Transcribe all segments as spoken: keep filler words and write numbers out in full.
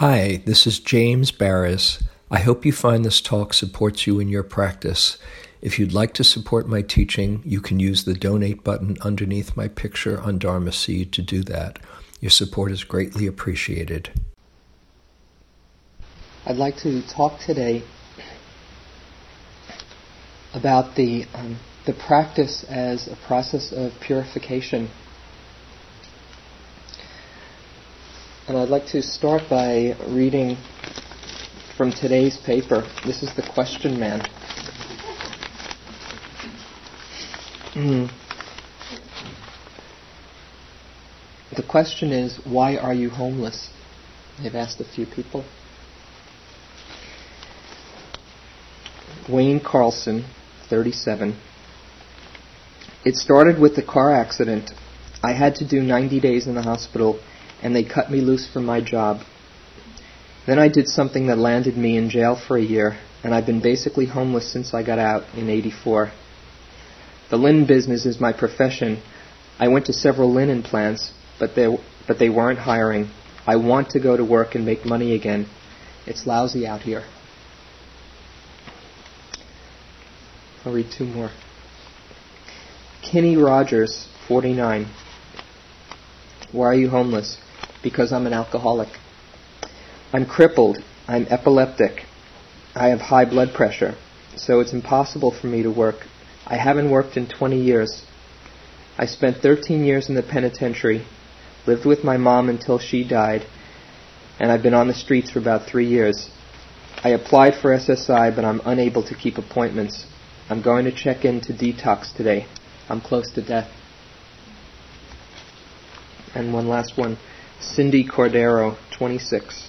Hi, this is James Baraz. I hope you find this talk supports you in your practice. If you'd like to support my teaching, you can use the donate button underneath my picture on Dharma Seed to do that. Your support is greatly appreciated. I'd like to talk today about the um, the practice as a process of purification. And I'd like to start by reading from today's paper. This is the Question Man. Mm. The question is, why are you homeless? They've asked a few people. Wayne Carlson, thirty-seven. It started with the car accident. I had to do ninety days in the hospital, and they cut me loose from my job. Then I did something that landed me in jail for a year, and I've been basically homeless since I got out in eighty-four. The linen business is my profession. I went to several linen plants, but they, but they weren't hiring. I want to go to work and make money again. It's lousy out here. I'll read two more. Kenny Rogers, forty-nine. Why are you homeless? Because I'm an alcoholic. I'm crippled. I'm epileptic. I have high blood pressure, so it's impossible for me to work. I haven't worked in twenty years. I spent thirteen years in the penitentiary, lived with my mom until she died, and I've been on the streets for about three years. I applied for S S I, but I'm unable to keep appointments. I'm going to check in to detox today. I'm close to death. And one last one. Cindy Cordero, twenty-six.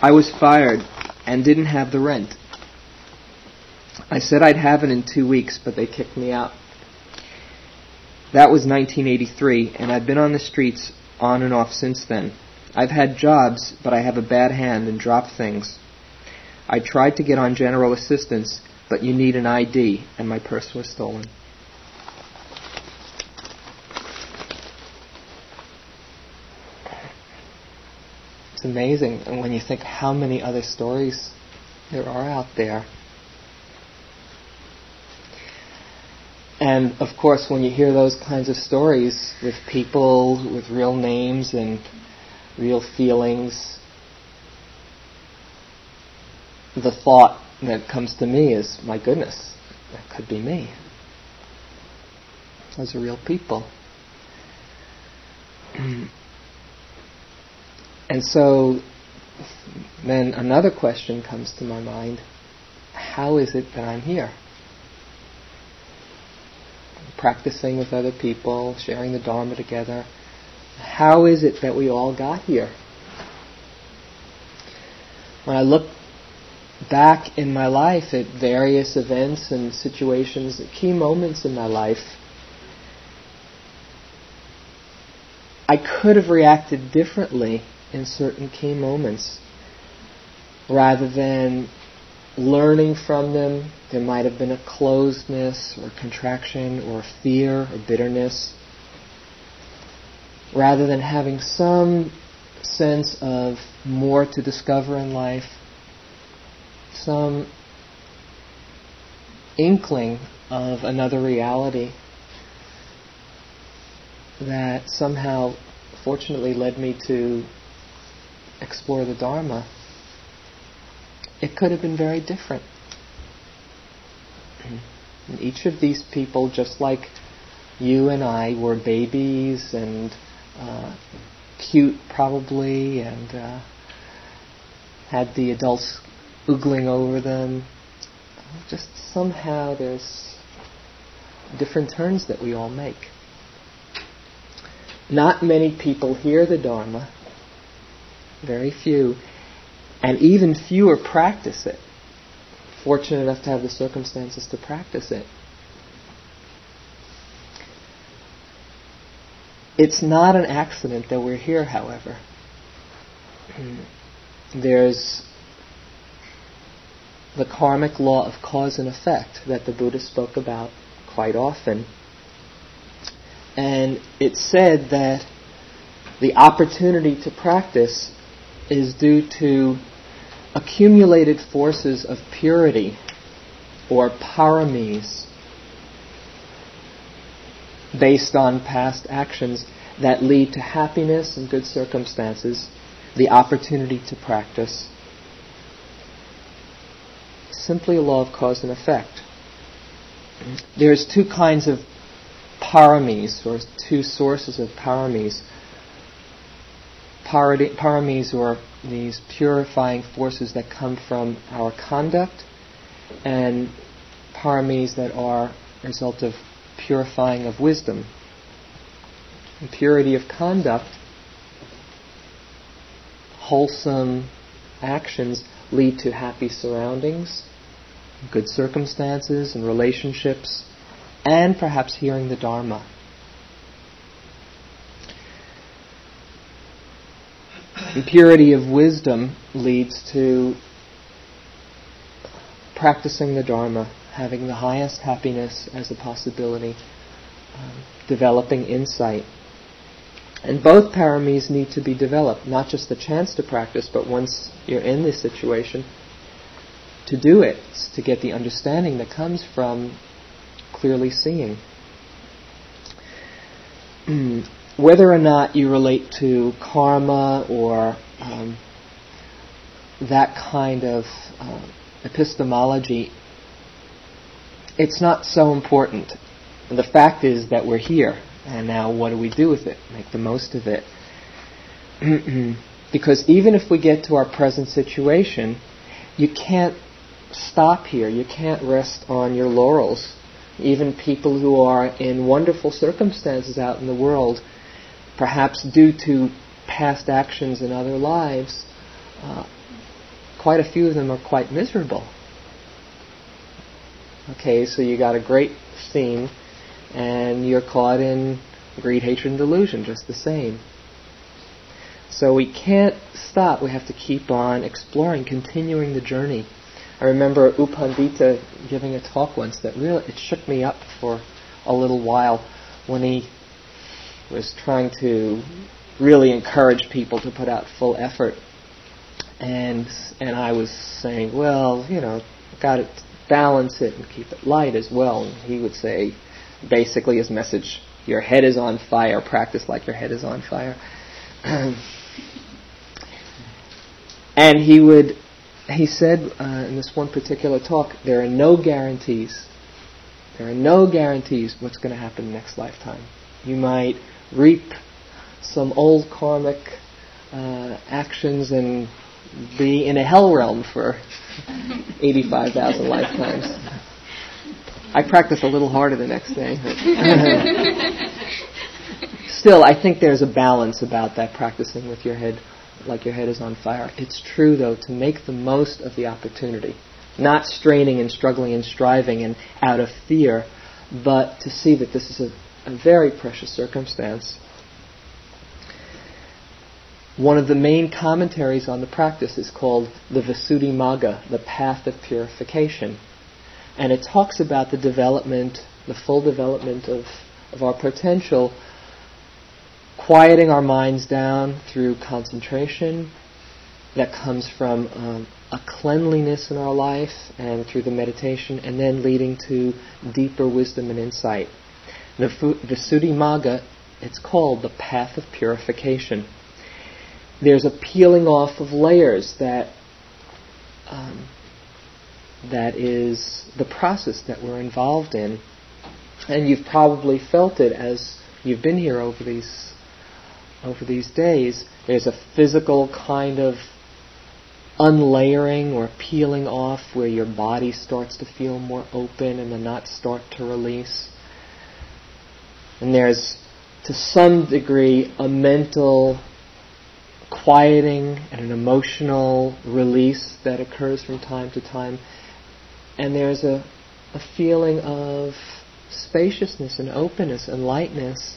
I was fired and didn't have the rent. I said I'd have it in two weeks, but they kicked me out. That was nineteen eighty-three, and I've been on the streets on and off since then. I've had jobs, but I have a bad hand and drop things. I tried to get on general assistance, but you need an I D, and my purse was stolen. It's amazing when you think how many other stories there are out there. And, of course, when you hear those kinds of stories with people with real names and real feelings, the thought that comes to me is, my goodness, that could be me. Those are real people. And so then another question comes to my mind. How is it that I'm here? Practicing with other people, sharing the Dharma together. How is it that we all got here? When I look back in my life at various events and situations, key moments in my life, I could have reacted differently in certain key moments. Rather than learning from them, there might have been a closedness or contraction or fear or bitterness. Rather than having some sense of more to discover in life, some inkling of another reality that somehow fortunately led me to explore the Dharma, it could have been very different. And each of these people, just like you and I, were babies and uh, cute probably, and uh, had the adults oogling over them. Just somehow there's different turns that we all make. Not many people hear the Dharma, very few, and even fewer practice it. Fortunate enough to have the circumstances to practice it. It's not an accident that we're here, however. There's the karmic law of cause and effect that the Buddha spoke about quite often. And it's said that the opportunity to practice is due to accumulated forces of purity or paramis based on past actions that lead to happiness and good circumstances, the opportunity to practice. Simply a law of cause and effect. There's two kinds of paramis, or two sources of paramis. Paramis are these purifying forces that come from our conduct, and paramis that are a result of purifying of wisdom. And purity of conduct, wholesome actions lead to happy surroundings, good circumstances and relationships, and perhaps hearing the Dharma. And purity of wisdom leads to practicing the Dharma, having the highest happiness as a possibility, um, developing insight. And both paramis need to be developed, not just the chance to practice, but once you're in this situation, to do it, to get the understanding that comes from clearly seeing. Whether or not you relate to karma or um, that kind of uh, epistemology, it's not so important. The fact is that we're here, and now what do we do with it? Make the most of it. Because even if we get to our present situation, you can't stop here. You can't rest on your laurels. Even people who are in wonderful circumstances out in the world, perhaps due to past actions in other lives, uh, quite a few of them are quite miserable. Okay, so you got a great scene, and you're caught in greed, hatred, and delusion just the same. So we can't stop. We have to keep on exploring, continuing the journey. I remember Upandita giving a talk once that really, it shook me up for a little while when he was trying to really encourage people to put out full effort. And and I was saying, well, you know, got to balance it and keep it light as well. And he would say, basically his message, your head is on fire, practice like your head is on fire. And he would... He said uh, in this one particular talk, there are no guarantees. There are no guarantees what's going to happen next lifetime. You might reap some old karmic uh, actions and be in a hell realm for eighty-five thousand lifetimes. I practice a little harder the next day. Still, I think there's a balance about that, practicing with your head like your head is on fire. It's true, though, to make the most of the opportunity. Not straining and struggling and striving and out of fear, but to see that this is a, a very precious circumstance. One of the main commentaries on the practice is called the Visuddhimagga, the Path of Purification. And it talks about the development, the full development of, of our potential, quieting our minds down through concentration that comes from um, a cleanliness in our life and through the meditation, and then leading to deeper wisdom and insight. The Visuddhimagga, it's called the path of purification. There's a peeling off of layers that um, that is the process that we're involved in, and you've probably felt it as you've been here over these over these days. There's a physical kind of unlayering or peeling off where your body starts to feel more open and the knots start to release. And there's, to some degree, a mental quieting and an emotional release that occurs from time to time. And there's a, a feeling of spaciousness and openness and lightness,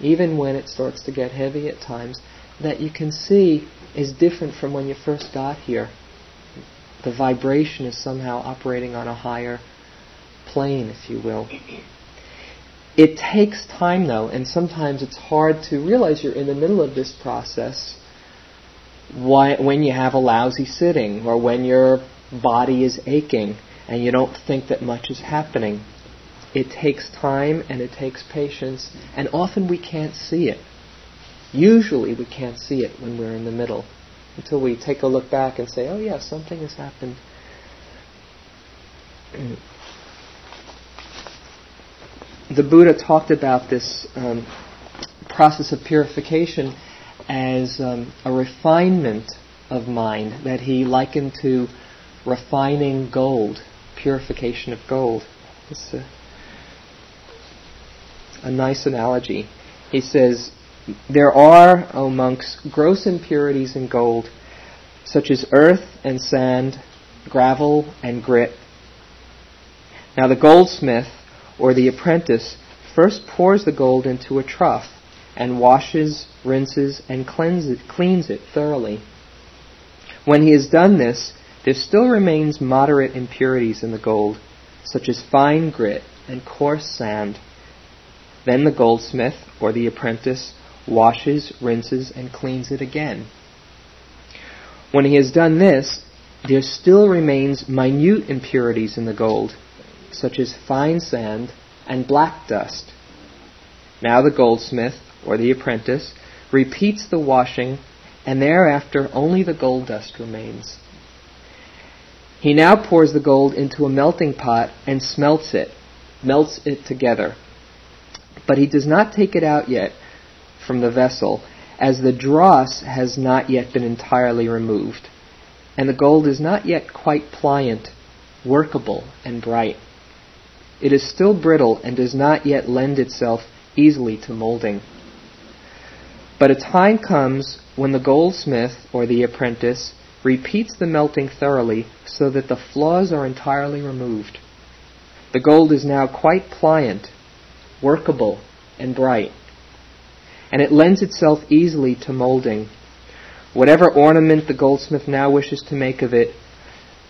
even when it starts to get heavy at times, that you can see is different from when you first got here. The vibration is somehow operating on a higher plane, if you will. It takes time, though, and sometimes it's hard to realize you're in the middle of this process why, when you have a lousy sitting or when your body is aching and you don't think that much is happening. It takes time and it takes patience, and often we can't see it. Usually we can't see it when we're in the middle until we take a look back and say, oh yeah, something has happened. The Buddha talked about this um, process of purification as um, a refinement of mind that he likened to refining gold, purification of gold. It's a, a nice analogy. He says, there are, O monks, gross impurities in gold, such as earth and sand, gravel and grit. Now the goldsmith, or the apprentice, first pours the gold into a trough and washes, rinses, and cleans it, cleans it thoroughly. When he has done this, there still remains moderate impurities in the gold, such as fine grit and coarse sand. Then the goldsmith, or the apprentice, washes, rinses, and cleans it again. When he has done this, there still remains minute impurities in the gold, such as fine sand and black dust. Now the goldsmith, or the apprentice, repeats the washing, and thereafter only the gold dust remains. He now pours the gold into a melting pot and smelts it, melts it together. But he does not take it out yet from the vessel, as the dross has not yet been entirely removed, and the gold is not yet quite pliant, workable, and bright. It is still brittle and does not yet lend itself easily to molding. But a time comes when the goldsmith, or the apprentice, repeats the melting thoroughly so that the flaws are entirely removed. The gold is now quite pliant, workable, and bright, and it lends itself easily to molding. Whatever ornament the goldsmith now wishes to make of it,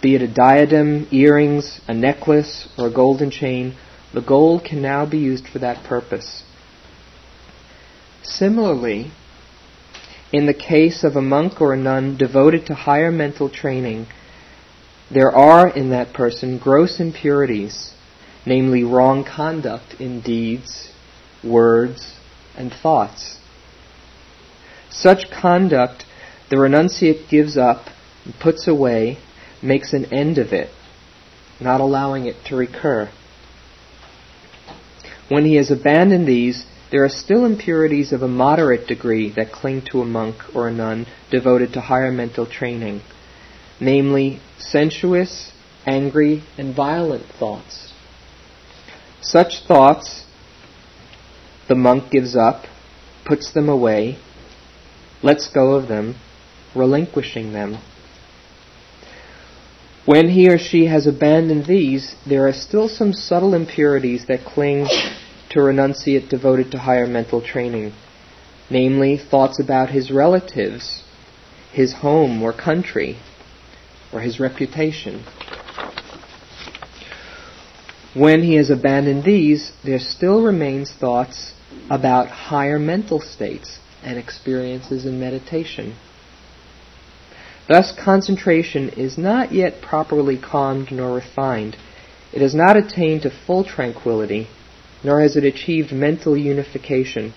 be it a diadem, earrings, a necklace, or a golden chain, the gold can now be used for that purpose. Similarly, in the case of a monk or a nun devoted to higher mental training, there are in that person gross impurities, namely wrong conduct in deeds, words, and thoughts. Such conduct the renunciate gives up and puts away, makes an end of it, not allowing it to recur. When he has abandoned these, there are still impurities of a moderate degree that cling to a monk or a nun devoted to higher mental training, namely sensuous, angry, and violent thoughts. Such thoughts the monk gives up, puts them away, lets go of them, relinquishing them. When he or she has abandoned these, there are still some subtle impurities that cling to renunciate devoted to higher mental training, namely thoughts about his relatives, his home or country, or his reputation. When he has abandoned these, there still remains thoughts about higher mental states and experiences in meditation. Thus, concentration is not yet properly calmed nor refined. It has not attained to full tranquility, nor has it achieved mental unification,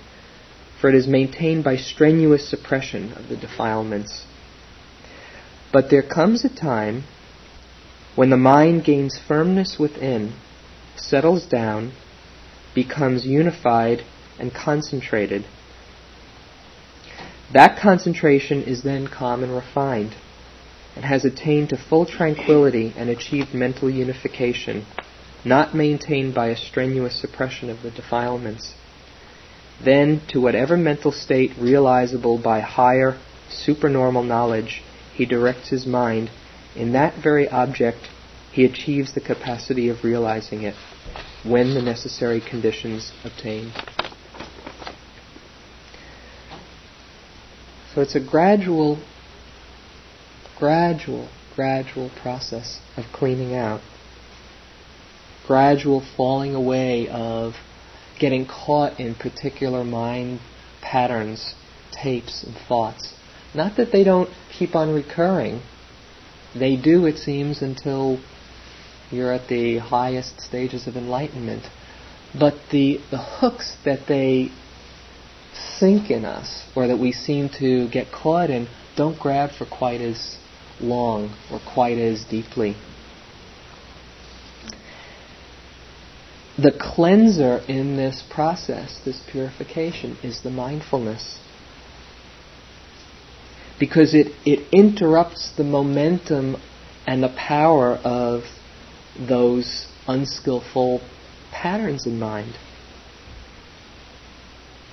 for it is maintained by strenuous suppression of the defilements. But there comes a time when the mind gains firmness within, settles down, becomes unified and concentrated. That concentration is then calm and refined, and has attained to full tranquility and achieved mental unification, not maintained by a strenuous suppression of the defilements. Then, to whatever mental state realizable by higher, supernormal knowledge, he directs his mind. In that very object, he achieves the capacity of realizing it, when the necessary conditions obtain. So it's a gradual, gradual, gradual process of cleaning out. Gradual falling away of getting caught in particular mind patterns, tapes, and thoughts. Not that they don't keep on recurring. They do, it seems, until you're at the highest stages of enlightenment. But the, the hooks that they sink in us, or that we seem to get caught in, don't grab for quite as long or quite as deeply. The cleanser in this process, this purification, is the mindfulness. Because it, it interrupts the momentum and the power of those unskillful patterns in mind.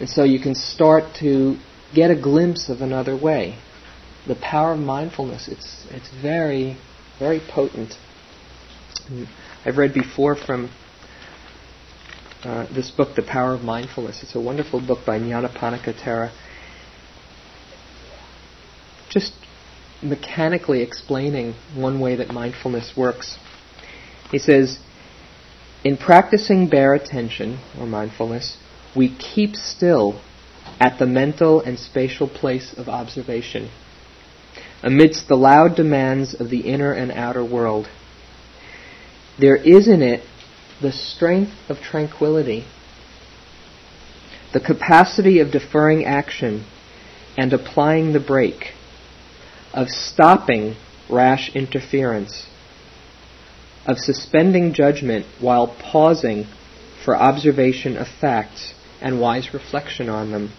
And so you can start to get a glimpse of another way. The power of mindfulness, it's it's very, very potent. I've read before from uh, this book, The Power of Mindfulness. It's a wonderful book by Nyanaponika Thera. Just mechanically explaining one way that mindfulness works. He says, in practicing bare attention, or mindfulness, we keep still at the mental and spatial place of observation, amidst the loud demands of the inner and outer world. There is in it the strength of tranquility, the capacity of deferring action and applying the brake, of stopping rash interference, of suspending judgment while pausing for observation of facts and wise reflection on them.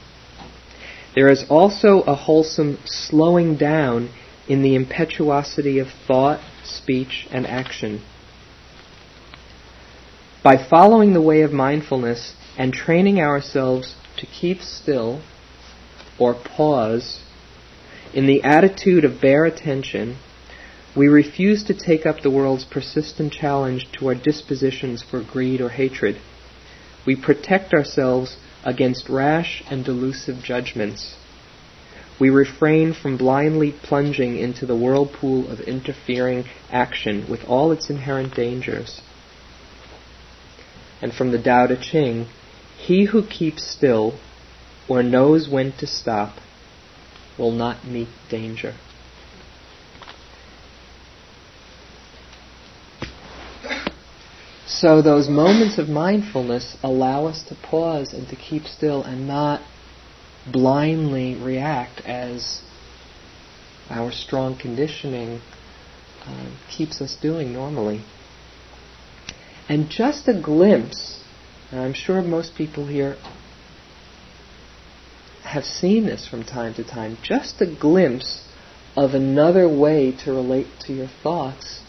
There is also a wholesome slowing down in the impetuosity of thought, speech, and action. By following the way of mindfulness and training ourselves to keep still or pause in the attitude of bare attention, we refuse to take up the world's persistent challenge to our dispositions for greed or hatred. We protect ourselves against rash and delusive judgments. We refrain from blindly plunging into the whirlpool of interfering action with all its inherent dangers. And from the Tao Te Ching, he who keeps still or knows when to stop will not meet danger. So those moments of mindfulness allow us to pause and to keep still and not blindly react as our strong conditioning uh, keeps us doing normally. And just a glimpse, and I'm sure most people here have seen this from time to time, just a glimpse of another way to relate to your thoughts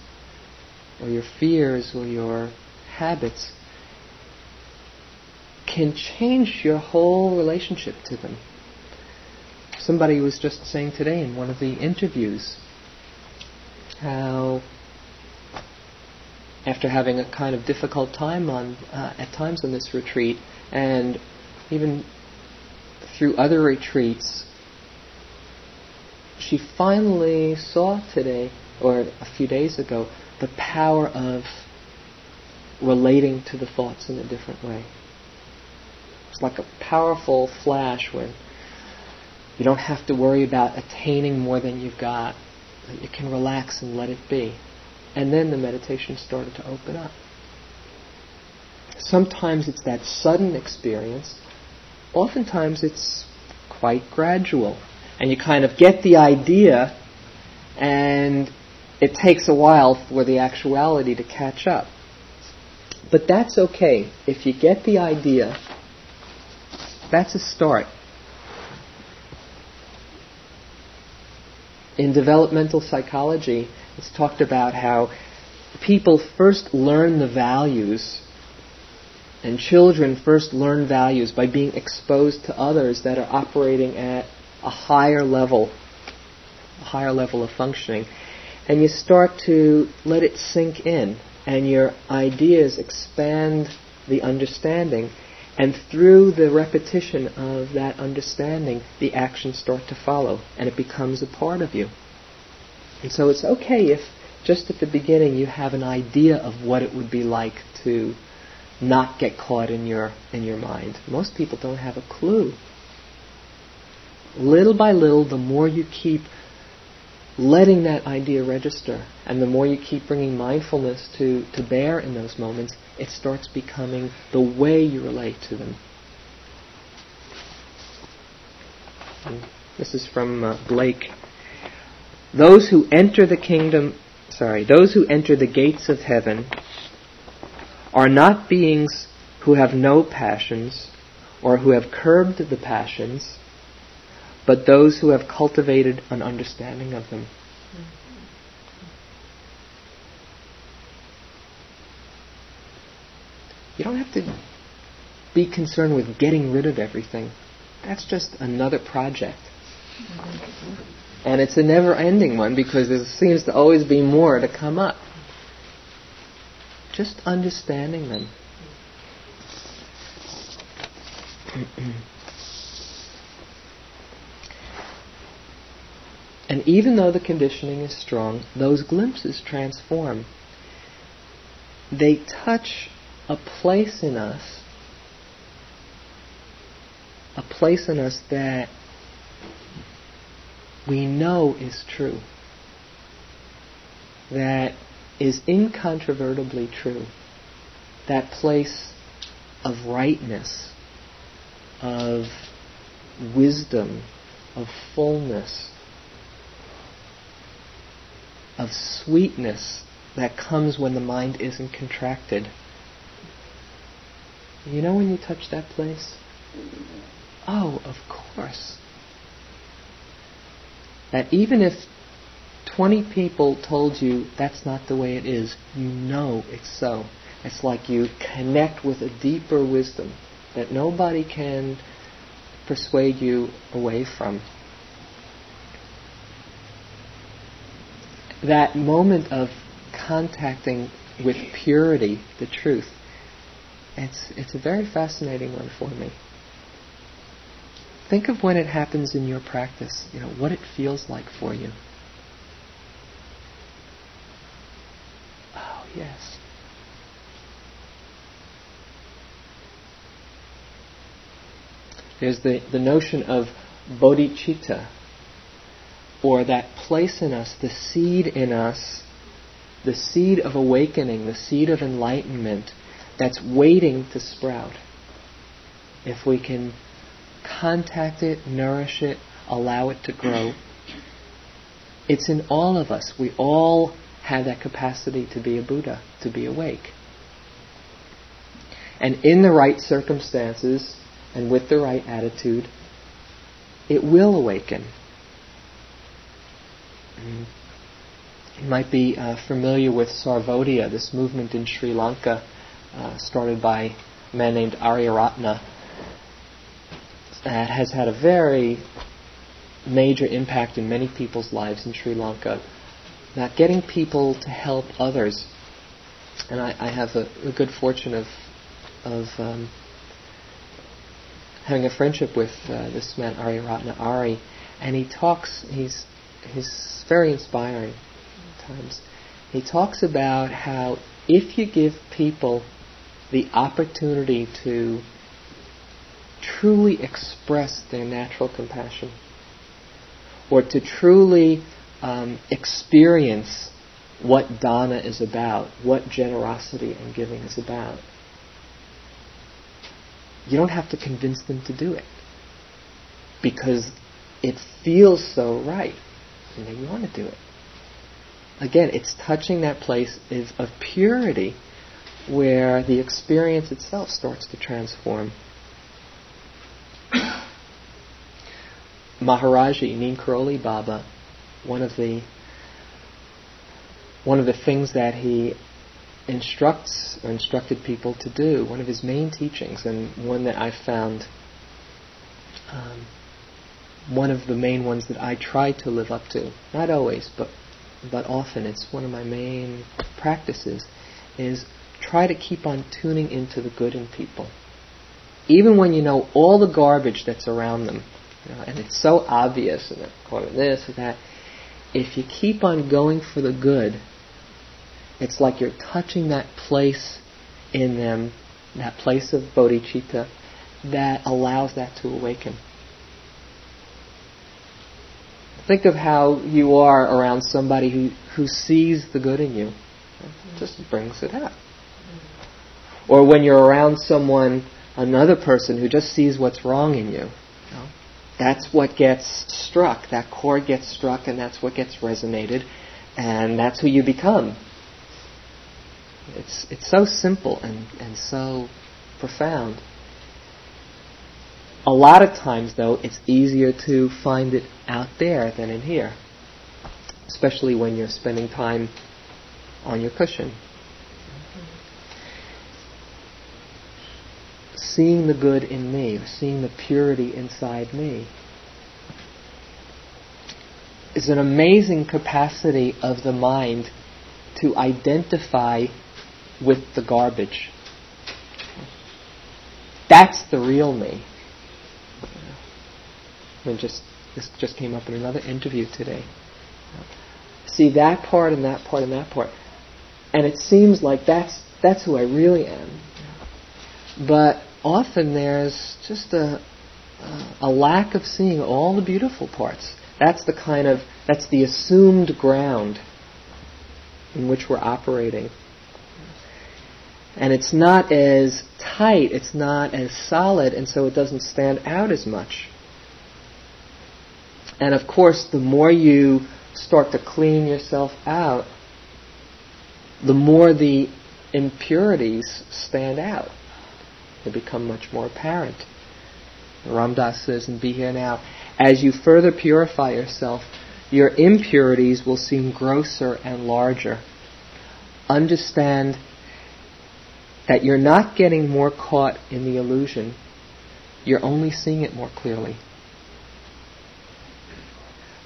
or your fears or your habits can change your whole relationship to them. Somebody was just saying today in one of the interviews how after having a kind of difficult time on uh, at times on this retreat, and even through other retreats, she finally saw today, or a few days ago, the power of relating to the thoughts in a different way. It's like a powerful flash when you don't have to worry about attaining more than you've got. You can relax and let it be. And then the meditation started to open up. Sometimes it's that sudden experience. Oftentimes it's quite gradual. And you kind of get the idea, and it takes a while for the actuality to catch up. But that's okay. If you get the idea, that's a start. In developmental psychology, it's talked about how people first learn the values, and children first learn values by being exposed to others that are operating at a higher level, a higher level of functioning. And you start to let it sink in, and your ideas expand the understanding, and through the repetition of that understanding, the actions start to follow, and it becomes a part of you. And so it's okay if, just at the beginning, you have an idea of what it would be like to not get caught in your in your mind. Most people don't have a clue. Little by little, the more you keep letting that idea register, and the more you keep bringing mindfulness to, to bear in those moments, it starts becoming the way you relate to them. And this is from uh, Blake. Those who enter the kingdom, sorry, those who enter the gates of heaven are not beings who have no passions or who have curbed the passions, but those who have cultivated an understanding of them. You don't have to be concerned with getting rid of everything. That's just another project. And it's a never-ending one because there seems to always be more to come up. Just understanding them. And even though the conditioning is strong, those glimpses transform. They touch a place in us, a place in us that we know is true, that is incontrovertibly true, that place of rightness, of wisdom, of fullness, of sweetness that comes when the mind isn't contracted. You know when you touch that place? Oh, of course. That even if twenty people told you that's not the way it is, you know it's so. It's like you connect with a deeper wisdom that nobody can persuade you away from. That moment of contacting with purity, the truth, it's it's a very fascinating one for me. Think of when it happens in your practice, you know, what it feels like for you. Oh, yes. There's the, the notion of bodhicitta, or that place in us, the seed in us, the seed of awakening, the seed of enlightenment that's waiting to sprout. If we can contact it, nourish it, allow it to grow. It's in all of us. We all have that capacity to be a Buddha, to be awake. And in the right circumstances and with the right attitude, it will awaken. You might be uh, familiar with Sarvodaya, this movement in Sri Lanka uh, started by a man named Ariaratna that has had a very major impact in many people's lives in Sri Lanka. That getting people to help others. And I, I have a, a good fortune of, of um, having a friendship with uh, this man Ariaratna Ari, and he talks, he's He's very inspiring at times. He talks about how if you give people the opportunity to truly express their natural compassion, or to truly um, experience what dana is about, what generosity and giving is about, you don't have to convince them to do it because it feels so right. And they want to do it. Again, it's touching that place is of purity where the experience itself starts to transform. Maharaji, Neem Karoli Baba, one of the one of the things that he instructs or instructed people to do, one of his main teachings, and one that I found um, one of the main ones that I try to live up to, not always, but but often, it's one of my main practices, is try to keep on tuning into the good in people. Even when you know all the garbage that's around them, you know, and it's so obvious, and they're calling this and that, if you keep on going for the good, it's like you're touching that place in them that place of bodhicitta that allows that to awaken. Think of how you are around somebody who, who sees the good in you. It just brings it out. Or when you're around someone, another person who just sees what's wrong in you. That's what gets struck. That chord gets struck, and that's what gets resonated, and that's who you become. It's it's so simple and, and so profound. A lot of times, though, it's easier to find it out there than in here, especially when you're spending time on your cushion. Seeing the good in me, or seeing the purity inside me, is an amazing capacity of the mind to identify with the garbage. That's the real me. And just this just came up in another interview today. See that part and that part and that part, and it seems like that's that's who I really am. But often there's just a a lack of seeing all the beautiful parts. That's the kind of, that's the assumed ground in which we're operating. And it's not as tight, it's not as solid, and so it doesn't stand out as much. And of course, the more you start to clean yourself out, the more the impurities stand out. They become much more apparent. Ram Dass says, and be here now, as you further purify yourself, your impurities will seem grosser and larger. Understand that you're not getting more caught in the illusion. You're only seeing it more clearly.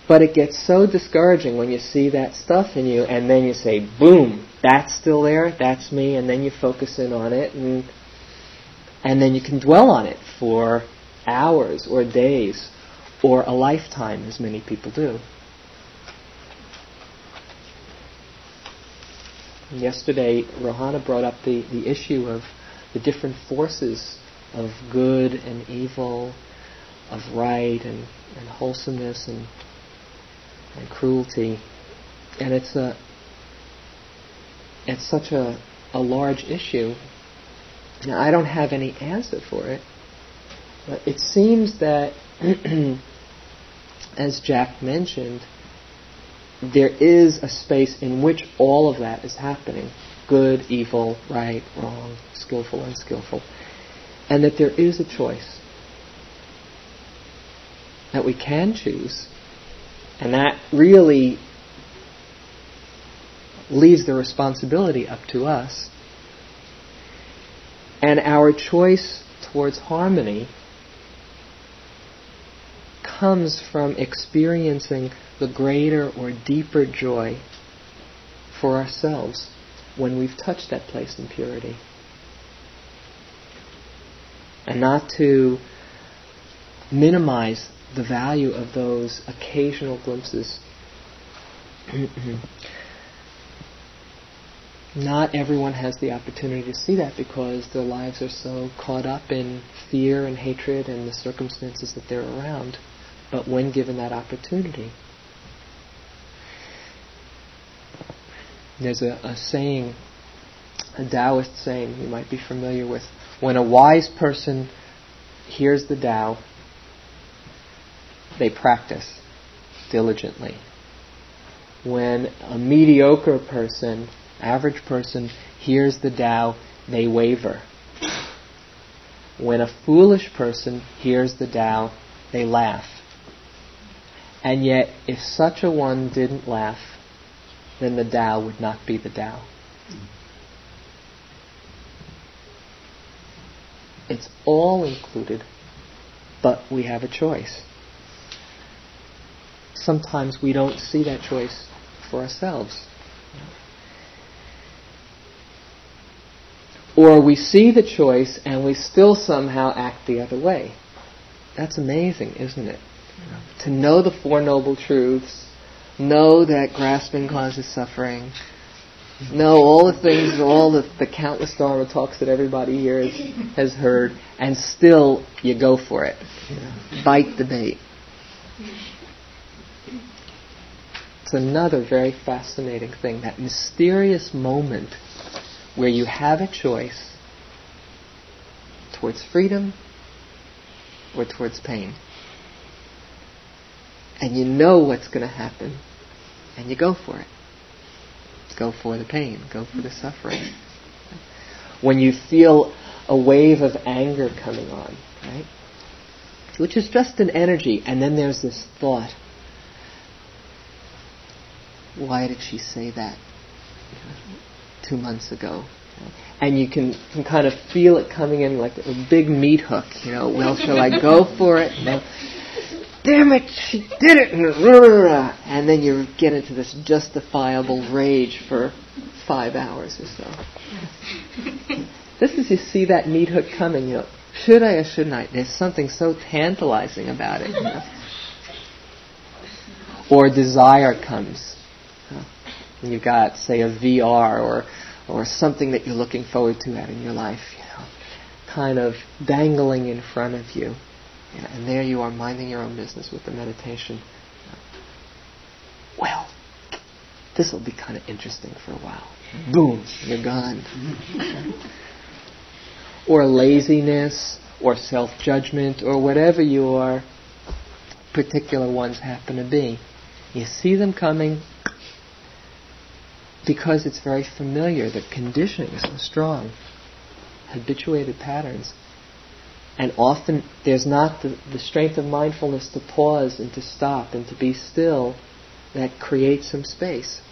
But it gets so discouraging when you see that stuff in you, and then you say, boom, that's still there, that's me, and then you focus in on it, and And then you can dwell on it for hours or days or a lifetime, as many people do. Yesterday, Rohana brought up the, the issue of the different forces of good and evil, of right and, and wholesomeness and, and cruelty. And it's a it's such a, a large issue. Now, I don't have any answer for it, but it seems that, as Jack mentioned, there is a space in which all of that is happening. Good, evil, right, wrong, skillful, unskillful. And that there is a choice that we can choose, and that really leaves the responsibility up to us. And our choice towards harmony comes from experiencing the greater or deeper joy for ourselves when we've touched that place in purity. And not to minimize the value of those occasional glimpses. Not everyone has the opportunity to see that because their lives are so caught up in fear and hatred and the circumstances that they're around. But when given that opportunity, there's a, a saying, a Taoist saying you might be familiar with, when a wise person hears the Tao, they practice diligently. When a mediocre person average person hears the Tao, they waver. When a foolish person hears the Tao, they laugh. And yet, if such a one didn't laugh, then the Tao would not be the Tao. It's all included, but we have a choice. Sometimes we don't see that choice for ourselves. Or we see the choice and we still somehow act the other way. That's amazing, isn't it? Yeah. To know the Four Noble Truths, know that grasping causes suffering, No, all the things, all the, the countless Dharma talks that everybody here has, has heard, and still you go for it. You know, bite the bait. It's another very fascinating thing, that mysterious moment where you have a choice towards freedom or towards pain. And you know what's going to happen, and you go for it. Go for the pain. Go for the suffering. When you feel a wave of anger coming on, right? Which is just an energy. And then there's this thought. Why did she say that two months ago? And you can, can kind of feel it coming in like a big meat hook. You know, well, shall I go for it? No. Damn it, she did it! And then you get into this justifiable rage for five hours or so. This is, you see that meat hook coming, you know, should I or shouldn't I? There's something so tantalizing about it. You know? Or desire comes. You know? And you've got, say, a V R or or something that you're looking forward to having in your life, you know, kind of dangling in front of you. You know, and there you are, minding your own business with the meditation. Well, this will be kind of interesting for a while. Boom, you're gone. Or laziness, or self-judgment, or whatever your particular ones happen to be. You see them coming because it's very familiar. The conditioning is so strong. Habituated patterns. And often there's not the, the strength of mindfulness to pause and to stop and to be still that creates some space.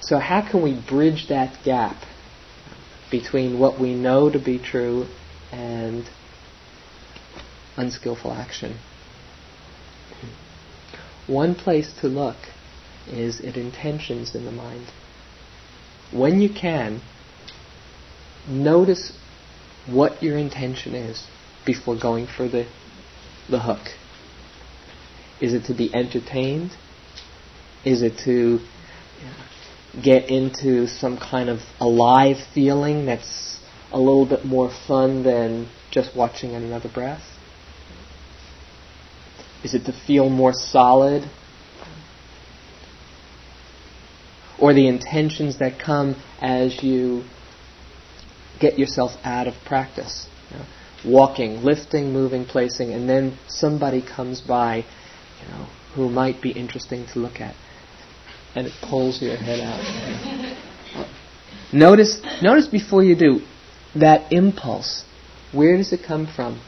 So how can we bridge that gap between what we know to be true and unskillful action? One place to look is at intentions in the mind. When you can, notice what your intention is before going for the the hook. Is it to be entertained? Is it to get into some kind of alive feeling that's a little bit more fun than just watching another breath? Is it to feel more solid? Or the intentions that come as you get yourself out of practice. You know, walking, lifting, moving, placing, and then somebody comes by, you know, who might be interesting to look at. And it pulls your head out. Notice, notice before you do, that impulse. Where does it come from?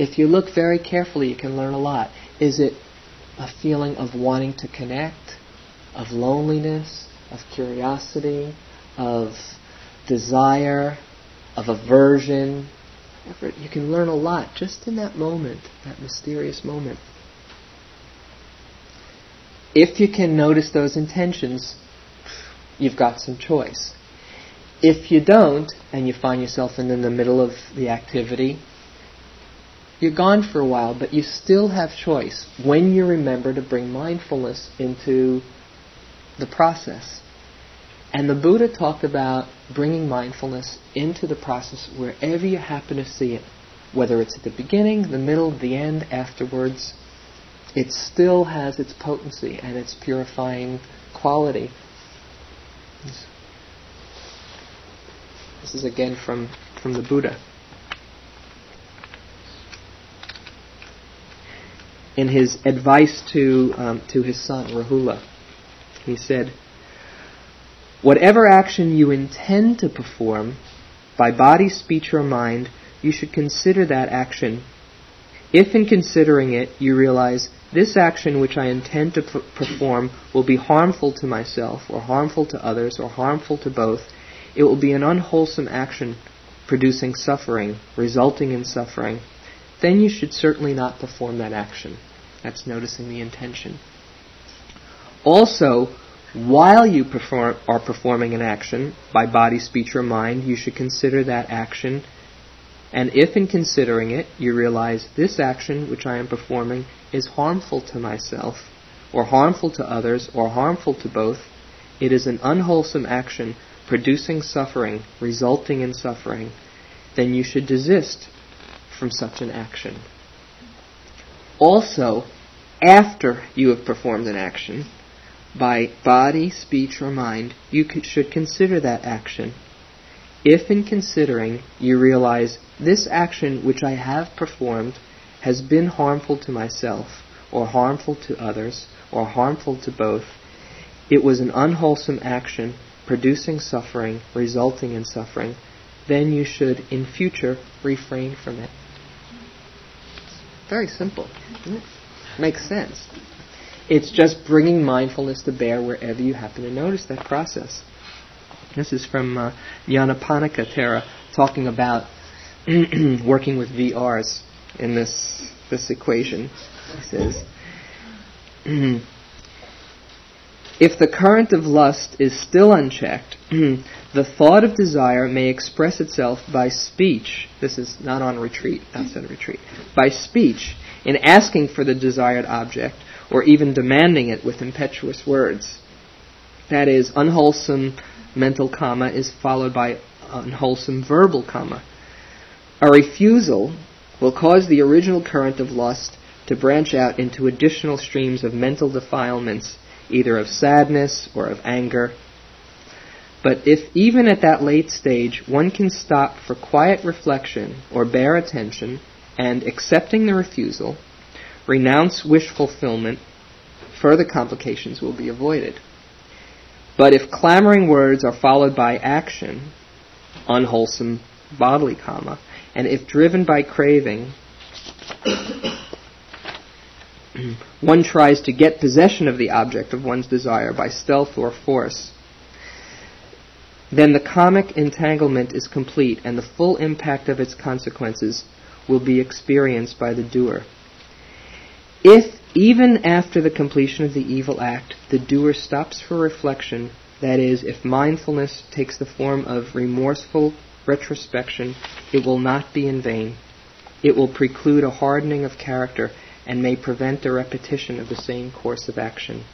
If you look very carefully, you can learn a lot. Is it a feeling of wanting to connect, of loneliness, of curiosity, of desire, of aversion? You can learn a lot just in that moment, that mysterious moment. If you can notice those intentions, you've got some choice. If you don't, and you find yourself in the middle of the activity, you're gone for a while, but you still have choice when you remember to bring mindfulness into the process. And the Buddha talked about bringing mindfulness into the process wherever you happen to see it. Whether it's at the beginning, the middle, the end, afterwards, it still has its potency and its purifying quality. This is again from, from the Buddha. In his advice to, um, to his son, Rahula, he said, "Whatever action you intend to perform, by body, speech, or mind, you should consider that action. If in considering it, you realize, this action which I intend to p- perform will be harmful to myself, or harmful to others, or harmful to both, it will be an unwholesome action, producing suffering, resulting in suffering, then you should certainly not perform that action." That's noticing the intention. Also, while you perform, are performing an action, by body, speech, or mind, you should consider that action. And if in considering it, you realize this action which I am performing is harmful to myself, or harmful to others, or harmful to both, It is an unwholesome action producing suffering, resulting in suffering, then you should desist from such an action. Also, after you have performed an action, by body, speech, or mind, you should consider that action. If in considering you realize this action which I have performed has been harmful to myself, or harmful to others, or harmful to both, it was an unwholesome action producing suffering, resulting in suffering, then you should in future refrain from it. Very simple, isn't it? Makes sense. It's just bringing mindfulness to bear wherever you happen to notice that process. This is from uh, Yanapanika Tara talking about working with V Rs in this this equation. He says, if the current of lust is still unchecked, the thought of desire may express itself by speech. This is not on retreat, outside of retreat. By speech, in asking for the desired object, or even demanding it with impetuous words. That is, unwholesome mental comma is followed by unwholesome verbal comma. A refusal will cause the original current of lust to branch out into additional streams of mental defilements, either of sadness or of anger. But if even at that late stage one can stop for quiet reflection or bare attention, and accepting the refusal, renounce wish fulfillment, further complications will be avoided. But if clamoring words are followed by action, unwholesome bodily karma, and if driven by craving, one tries to get possession of the object of one's desire by stealth or force, then the karmic entanglement is complete and the full impact of its consequences will be experienced by the doer. If, even after the completion of the evil act, the doer stops for reflection, that is, if mindfulness takes the form of remorseful retrospection, it will not be in vain. It will preclude a hardening of character and may prevent a repetition of the same course of action.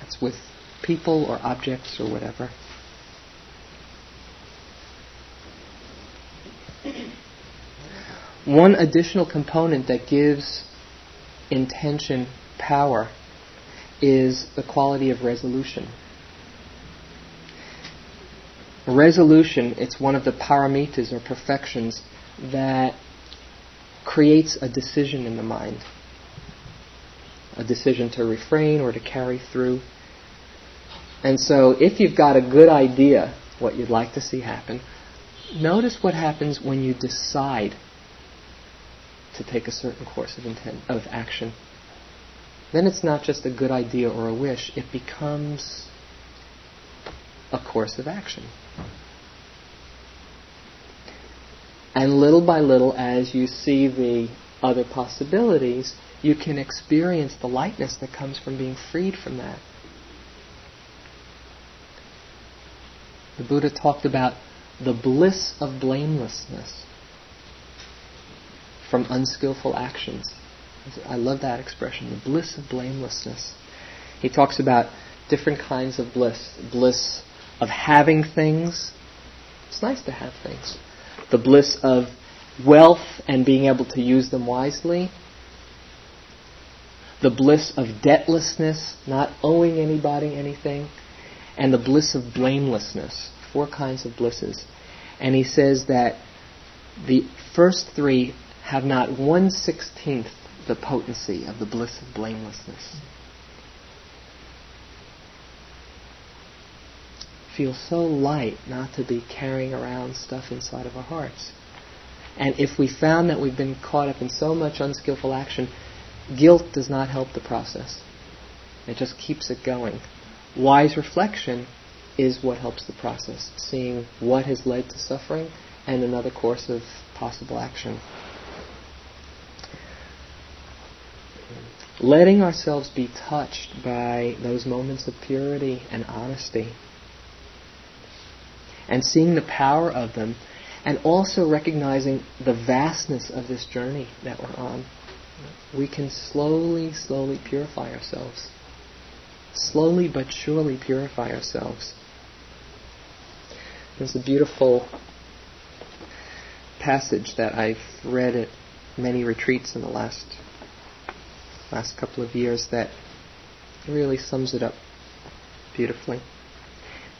That's with people or objects or whatever. One additional component that gives intention power is the quality of resolution. Resolution, it's one of the paramitas or perfections that creates a decision in the mind. A decision to refrain or to carry through. And so if you've got a good idea what you'd like to see happen, notice what happens when you decide to take a certain course of intent of action. Then it's not just a good idea or a wish, it becomes a course of action. And little by little, as you see the other possibilities, you can experience the lightness that comes from being freed from that. The Buddha talked about the bliss of blamelessness from unskillful actions. I love that expression, the bliss of blamelessness. He talks about different kinds of bliss. Bliss of having things. It's nice to have things. The bliss of wealth and being able to use them wisely. The bliss of debtlessness, not owing anybody anything. And the bliss of blamelessness. Four kinds of blisses. And he says that the first three have not one sixteenth the potency of the bliss of blamelessness. Feel so light not to be carrying around stuff inside of our hearts. And if we found that we've been caught up in so much unskillful action, guilt does not help the process. It just keeps it going. Wise reflection is what helps the process, seeing what has led to suffering and another course of possible action. Letting ourselves be touched by those moments of purity and honesty, and seeing the power of them, and also recognizing the vastness of this journey that we're on. We can slowly, slowly purify ourselves. slowly but surely purify ourselves. There's a beautiful passage that I've read at many retreats in the last last couple of years that really sums it up beautifully.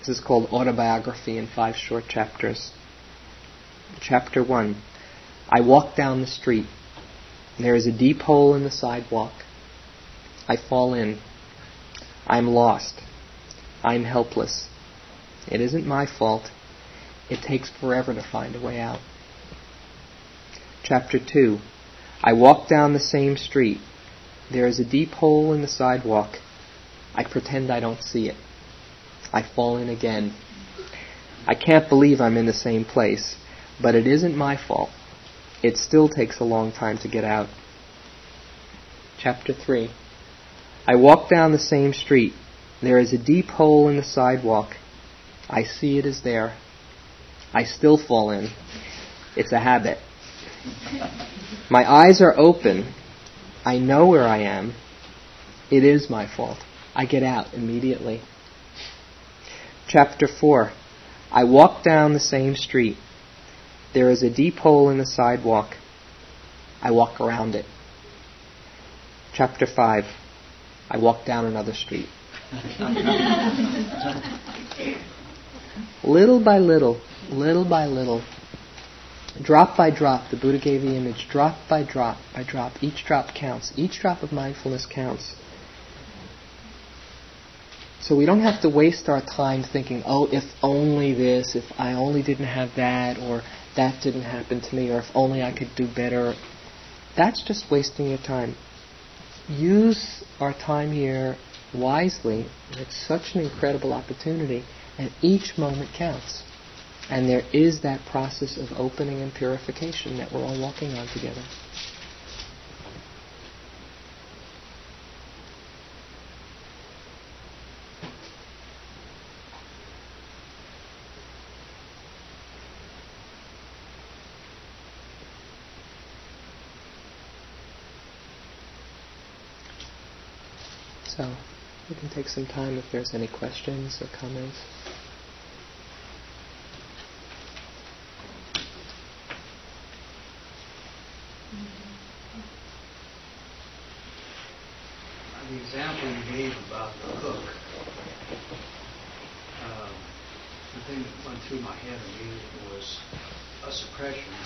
This is called Autobiography in Five Short Chapters. Chapter one. I walk down the street. There is a deep hole in the sidewalk. I fall in. I'm lost. I'm helpless. It isn't my fault. It takes forever to find a way out. Chapter two. I walk down the same street. There is a deep hole in the sidewalk. I pretend I don't see it. I fall in again. I can't believe I'm in the same place, but it isn't my fault. It still takes a long time to get out. Chapter three. I walk down the same street. There is a deep hole in the sidewalk. I see it is there. I still fall in. It's a habit. My eyes are open. I know where I am. It is my fault. I get out immediately. Chapter four. I walk down the same street. There is a deep hole in the sidewalk. I walk around it. Chapter five. I walk down another street. Little by little, little by little, drop by drop, the Buddha gave the image, drop by drop, by drop, each drop counts. Each drop of mindfulness counts. So we don't have to waste our time thinking, oh, if only this, if I only didn't have that, or that didn't happen to me, or if only I could do better. That's just wasting your time. Use our time here wisely. It's such an incredible opportunity, and each moment counts. And there is that process of opening and purification that we're all walking on together. So, we can take some time if there's any questions or comments. The example you gave about the hook, uh, the thing that went through my head immediately was a suppression uh,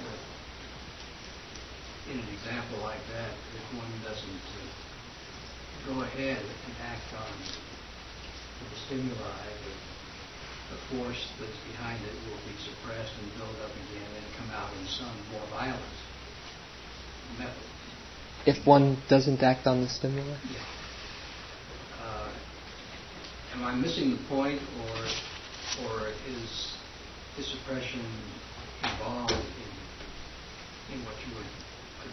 that in an example like that, if one doesn't uh, go ahead and act on the stimuli, the, the force that's behind it will be suppressed and build up again and come out in some more violent method. If one doesn't act on the stimuli? Yeah. Uh, am I missing the point, or or is the suppression involved in, in what you were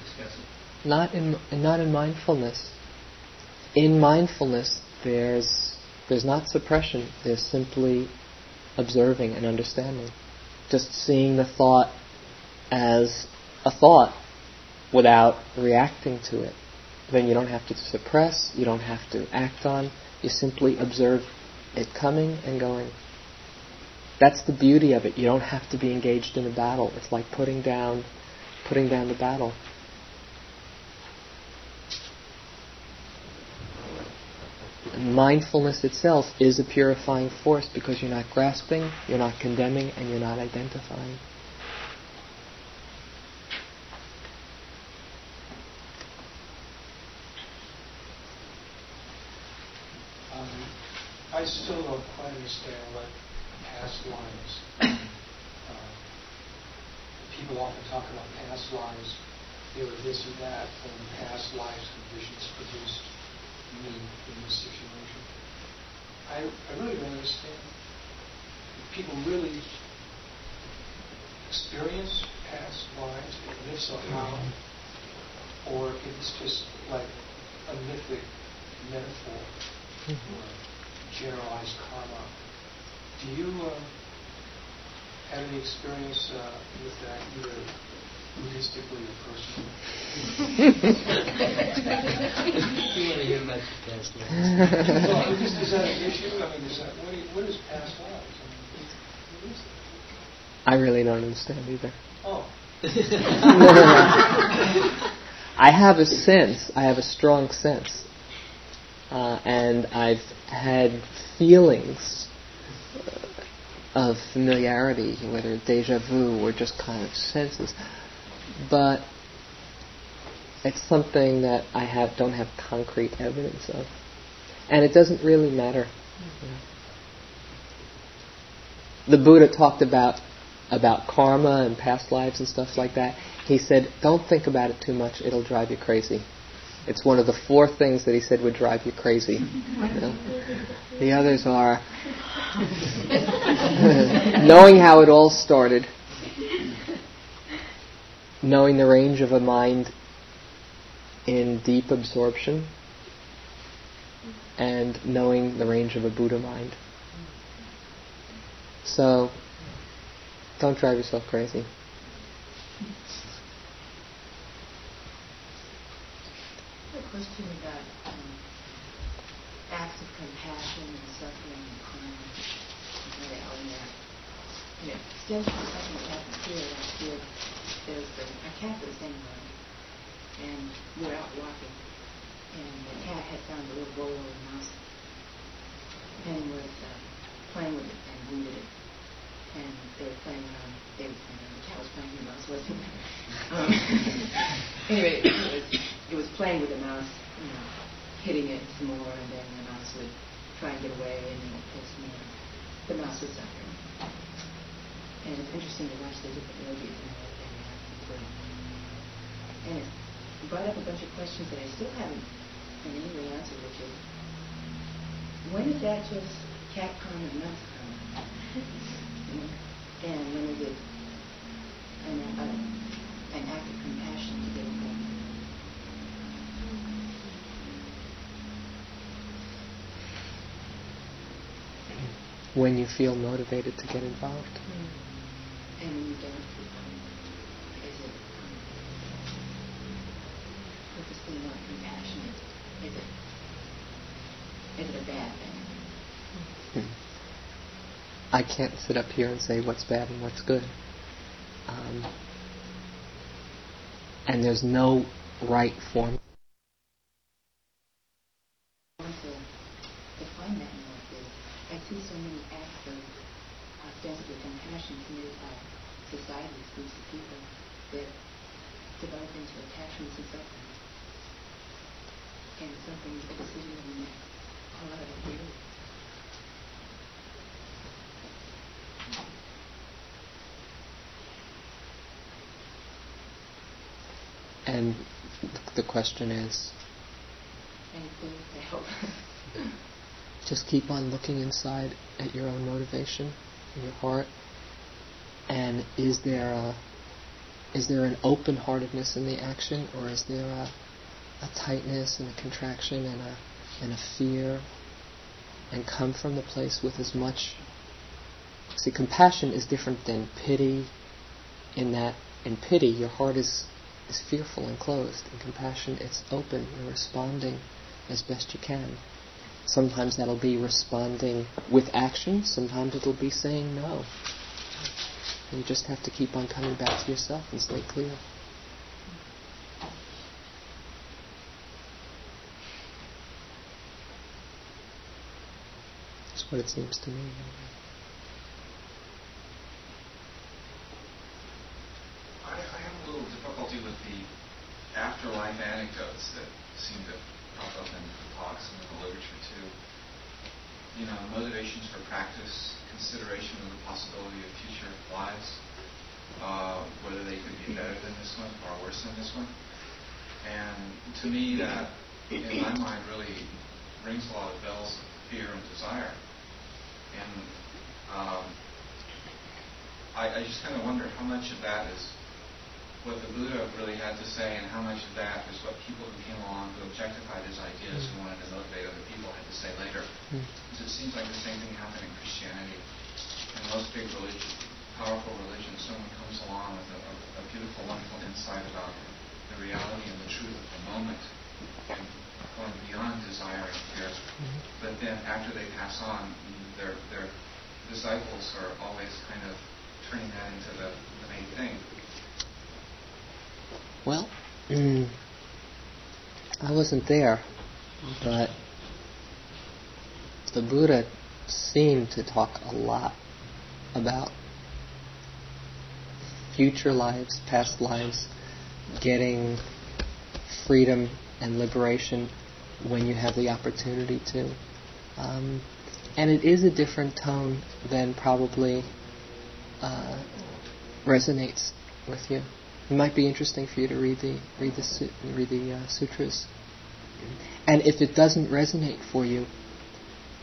discussing? Not in not in mindfulness. In mindfulness, there's there's not suppression. There's simply observing and understanding. Just seeing the thought as a thought without reacting to it. Then you don't have to suppress, you don't have to act on, you simply observe it coming and going. That's the beauty of it. You don't have to be engaged in a battle. It's like putting down putting down the battle. And mindfulness itself is a purifying force because you're not grasping, you're not condemning, and you're not identifying. I still don't quite understand what past lives. Uh, people often talk about past lives. They were this or that, and past lives conditions produced me in this situation. I, I really don't understand. Do people really experience past lives, and if so, how? Or if it's just like a mythic metaphor. Mm-hmm. Or generalized karma. Do you uh, have any experience uh, with that, either mystically or personally? You want to hear about your past lives. Well, is, is that an issue? I mean, is that, what, what is past lives? I mean, what is that? I really don't understand either. Oh. I have a sense. I have a strong sense. Uh, and I've had feelings of familiarity, whether deja vu or just kind of senses, but it's something that I have don't have concrete evidence of, and it doesn't really matter. Mm-hmm. The Buddha talked about about karma and past lives and stuff like that. He said, "Don't think about it too much; it'll drive you crazy." It's one of the four things that he said would drive you crazy. You know? The others are knowing how it all started, knowing the range of a mind in deep absorption, and knowing the range of a Buddha mind. So, don't drive yourself crazy. Question about um, acts of compassion and suffering and crime, and all that. You know, stems from something that happened here last year. There was an, a cat that was hanging around, and we were out walking, and the cat had found a little bowl of mouse and was uh, playing with it and wounded it. And they were playing around. They were playing around. The cat was playing with the mouse, wasn't it? Um, anyway, it was. It was playing with the mouse, you know, hitting it some more, and then the mouse would try and get away, and then it was more. The mouse was suffering. And it's interesting to watch the different movies and how that happened to it. And it brought up a bunch of questions that I still haven't in any way answered, which is, when is that just cat karma and mouse karma? You know? And when is it an, uh, an act of compassion to get away? When you feel motivated to get involved. Mm. And when you don't feel motivated, is it um, purposely not compassionate? Is it, is it a bad thing? Mm. I can't sit up here and say what's bad and what's good. Um, and there's no right form. See so many acts of ostensibly compassion committed by societies, groups of people that develop into attachments and suffering. And something, a decision that we make all out of fear. And the question is? Any clues to help us? Just keep on looking inside at your own motivation, in your heart, and is there a, is there an open-heartedness in the action, or is there a, a tightness and a contraction and a and a fear? And come from the place with as much. See, compassion is different than pity. In that, in pity, your heart is is fearful and closed. In compassion, it's open. You're responding as best you can. Sometimes that'll be responding with action. Sometimes it'll be saying no. And you just have to keep on coming back to yourself and stay clear. That's what it seems to me. I, I have a little difficulty with the afterlife anecdotes that seem to pop up in the talks and in the literature too. You know, motivations for practice, consideration of the possibility of future lives, uh, whether they could be better than this one or worse than this one. And to me, that, in my mind, really rings a lot of bells of fear and desire. And um, I, I just kind of wonder how much of that is what the Buddha really had to say, and how much of that is what people who came along who objectified his ideas and wanted to motivate other people had to say later. Mm. It seems like the same thing happened in Christianity. In most big religions, powerful religions, someone comes along with a, a, a beautiful, wonderful, insight about the reality and the truth of the moment, and going beyond desire and fears. Mm-hmm. But then after they pass on, their their disciples are always kind of turning that into the, the main thing. Well, mm, I wasn't there, but the Buddha seemed to talk a lot about future lives, past lives, getting freedom and liberation when you have the opportunity to. Um, and it is a different tone than probably uh, resonates with you. It might be interesting for you to read the read the su- read the uh, sutras. And if it doesn't resonate for you,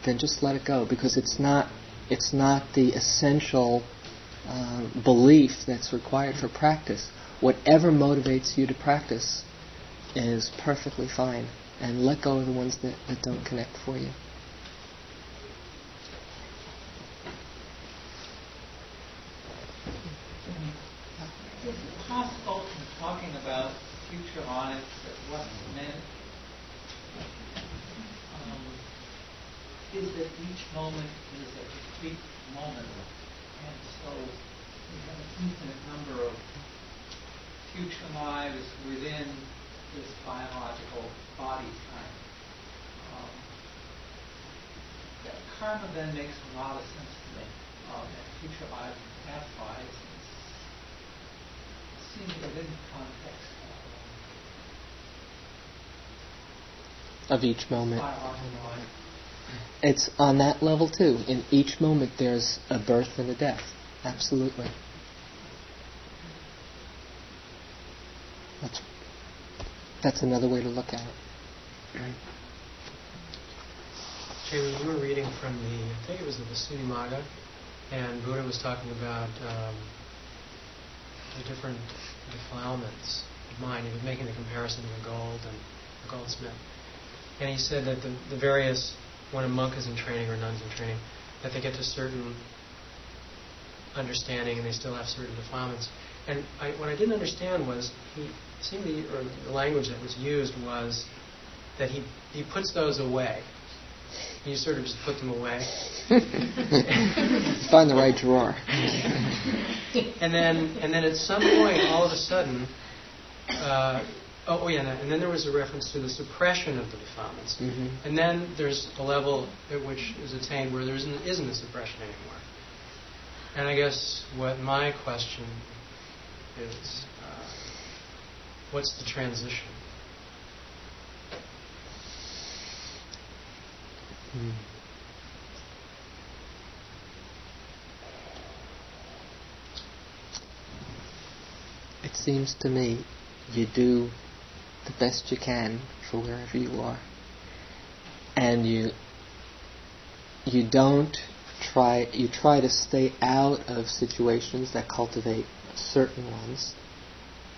then just let it go, because it's not it's not the essential uh, belief that's required for practice. Whatever motivates you to practice is perfectly fine, and let go of the ones that, that don't connect for you. Is it possible, in talking about future audits, that what's meant um, is that each moment is a discrete moment, and so we have an infinite number of future lives within this biological body time. Um, that karma then makes a lot of sense to me. Um, that future lives and past lives seem within the context of, of each moment. Life. It's on that level too. In each moment, there's a birth and a death. Absolutely. That's That's another way to look at it. Jamie, you were reading from the, I think it was the Visuddhimagga, and Buddha was talking about um, the different defilements of mind. He was making the comparison to gold and the goldsmith. And he said that the, the various, when a monk is in training or nuns in training, that they get to certain understanding and they still have certain defilements. And I, what I didn't understand was, he seemed to, or the language that was used was that he, he puts those away. You sort of just put them away. Find the right drawer. and then and then at some point, all of a sudden, uh, oh, oh yeah, and then there was a reference to the suppression of the defilements. Mm-hmm. And then there's a level at which is attained where there isn't, isn't a suppression anymore. And I guess what my question is, uh, what's the transition? Hmm. It seems to me you do the best you can for wherever you are, and you you don't try you try to stay out of situations that cultivate certain ones,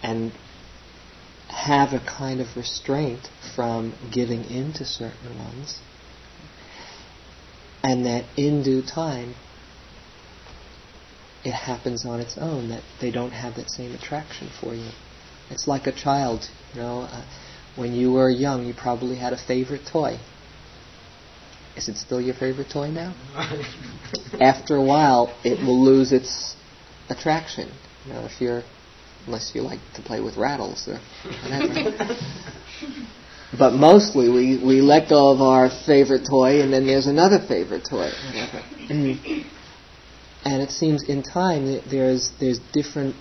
and have a kind of restraint from giving in to certain ones, and that in due time it happens on its own, that they don't have that same attraction for you. It's like a child, you know, uh, when you were young you probably had a favorite toy. Is it still your favorite toy now? After a while it will lose its attraction. You know, if you're, unless you like to play with rattles or whatever. But mostly we, we let go of our favorite toy, and then there's another favorite toy. And it seems in time that there's there's different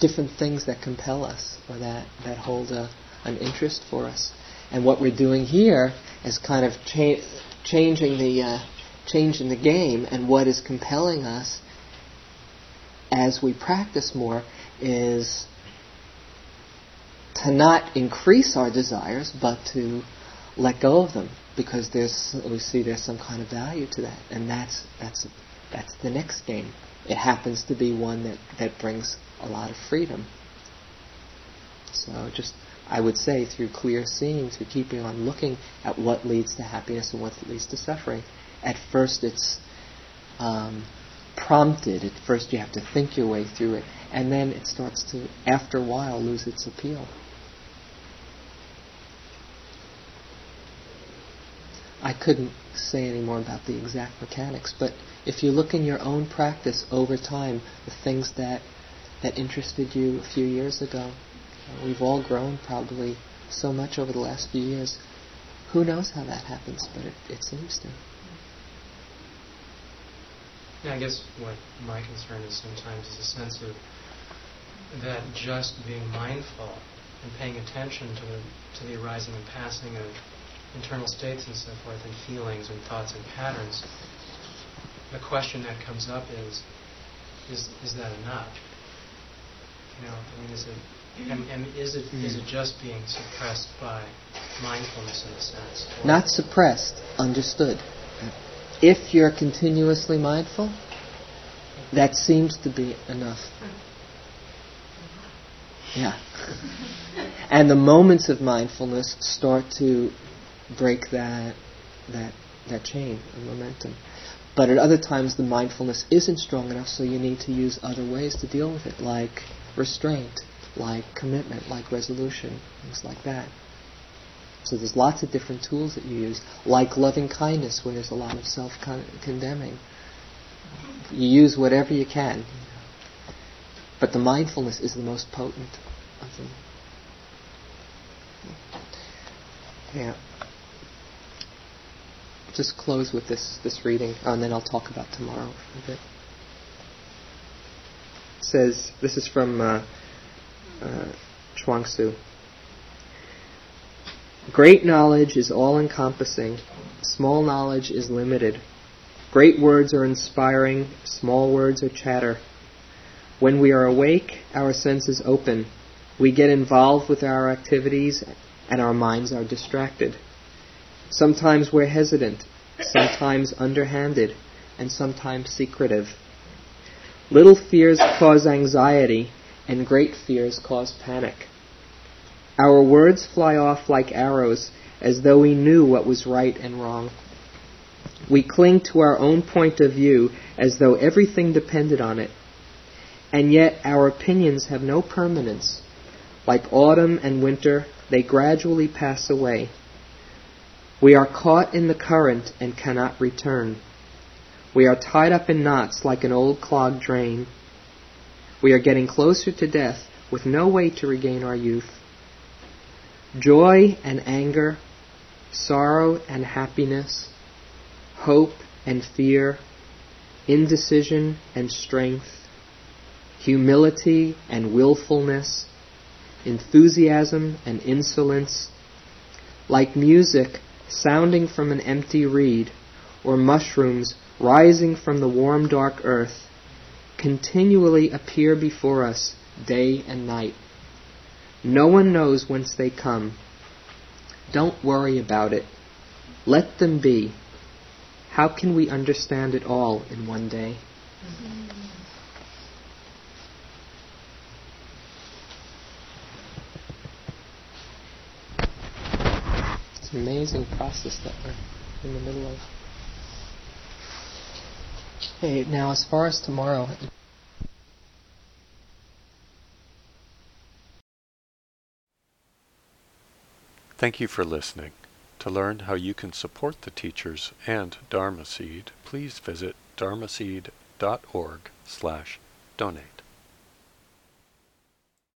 different things that compel us, or that, that hold a, an interest for us. And what we're doing here is kind of cha- changing the uh, changing the game, and what is compelling us as we practice more is to not increase our desires, but to let go of them, because there's we see there's some kind of value to that, and that's that's that's the next game. It happens to be one that, that brings a lot of freedom. So just, I would say, through clear seeing, through keeping on looking at what leads to happiness and what leads to suffering. At first it's um, prompted. At first you have to think your way through it, and then it starts to, after a while, lose its appeal. I couldn't say any more about the exact mechanics, but if you look in your own practice over time, the things that, that interested you a few years ago, we've all grown probably so much over the last few years. Who knows how that happens, but it, it's interesting. Yeah, I guess what my concern is sometimes is a sense of that just being mindful and paying attention to the, to the arising and passing of internal states and so forth, and feelings and thoughts and patterns. The question that comes up is, is is that enough? You know, I mean, is it, and, and is it mm. is it just being suppressed by mindfulness in a sense? Not suppressed, understood. If you're continuously mindful, that seems to be enough. Yeah. And the moments of mindfulness start to break that that that chain of momentum. But at other times the mindfulness isn't strong enough, so you need to use other ways to deal with it, like restraint, like commitment, like resolution, things like that. So there's lots of different tools that you use, like loving kindness when there's a lot of self-condemning. You use whatever you can. But the mindfulness is the most potent of them. Yeah. Just close with this, this reading, and then I'll talk about tomorrow a bit. It says, this is from uh, uh, Chuang Tzu. Great knowledge is all-encompassing. Small knowledge is limited. Great words are inspiring. Small words are chatter. When we are awake, our senses open. We get involved with our activities, and our minds are distracted. Sometimes we're hesitant, sometimes underhanded, and sometimes secretive. Little fears cause anxiety, and great fears cause panic. Our words fly off like arrows, as though we knew what was right and wrong. We cling to our own point of view, as though everything depended on it. And yet our opinions have no permanence. Like autumn and winter, they gradually pass away. We are caught in the current and cannot return. We are tied up in knots like an old clogged drain. We are getting closer to death with no way to regain our youth. Joy and anger, sorrow and happiness, hope and fear, indecision and strength, humility and willfulness, enthusiasm and insolence, like music sounding from an empty reed, or mushrooms rising from the warm dark earth, continually appear before us day and night. No one knows whence they come. Don't worry about it. Let them be. How can we understand it all in one day? Mm-hmm. Amazing process that we're in the middle of. Okay, now as far as tomorrow, thank you for listening. To learn how you can support the teachers and Dharma Seed, please visit dharmaseed dot org slash donate.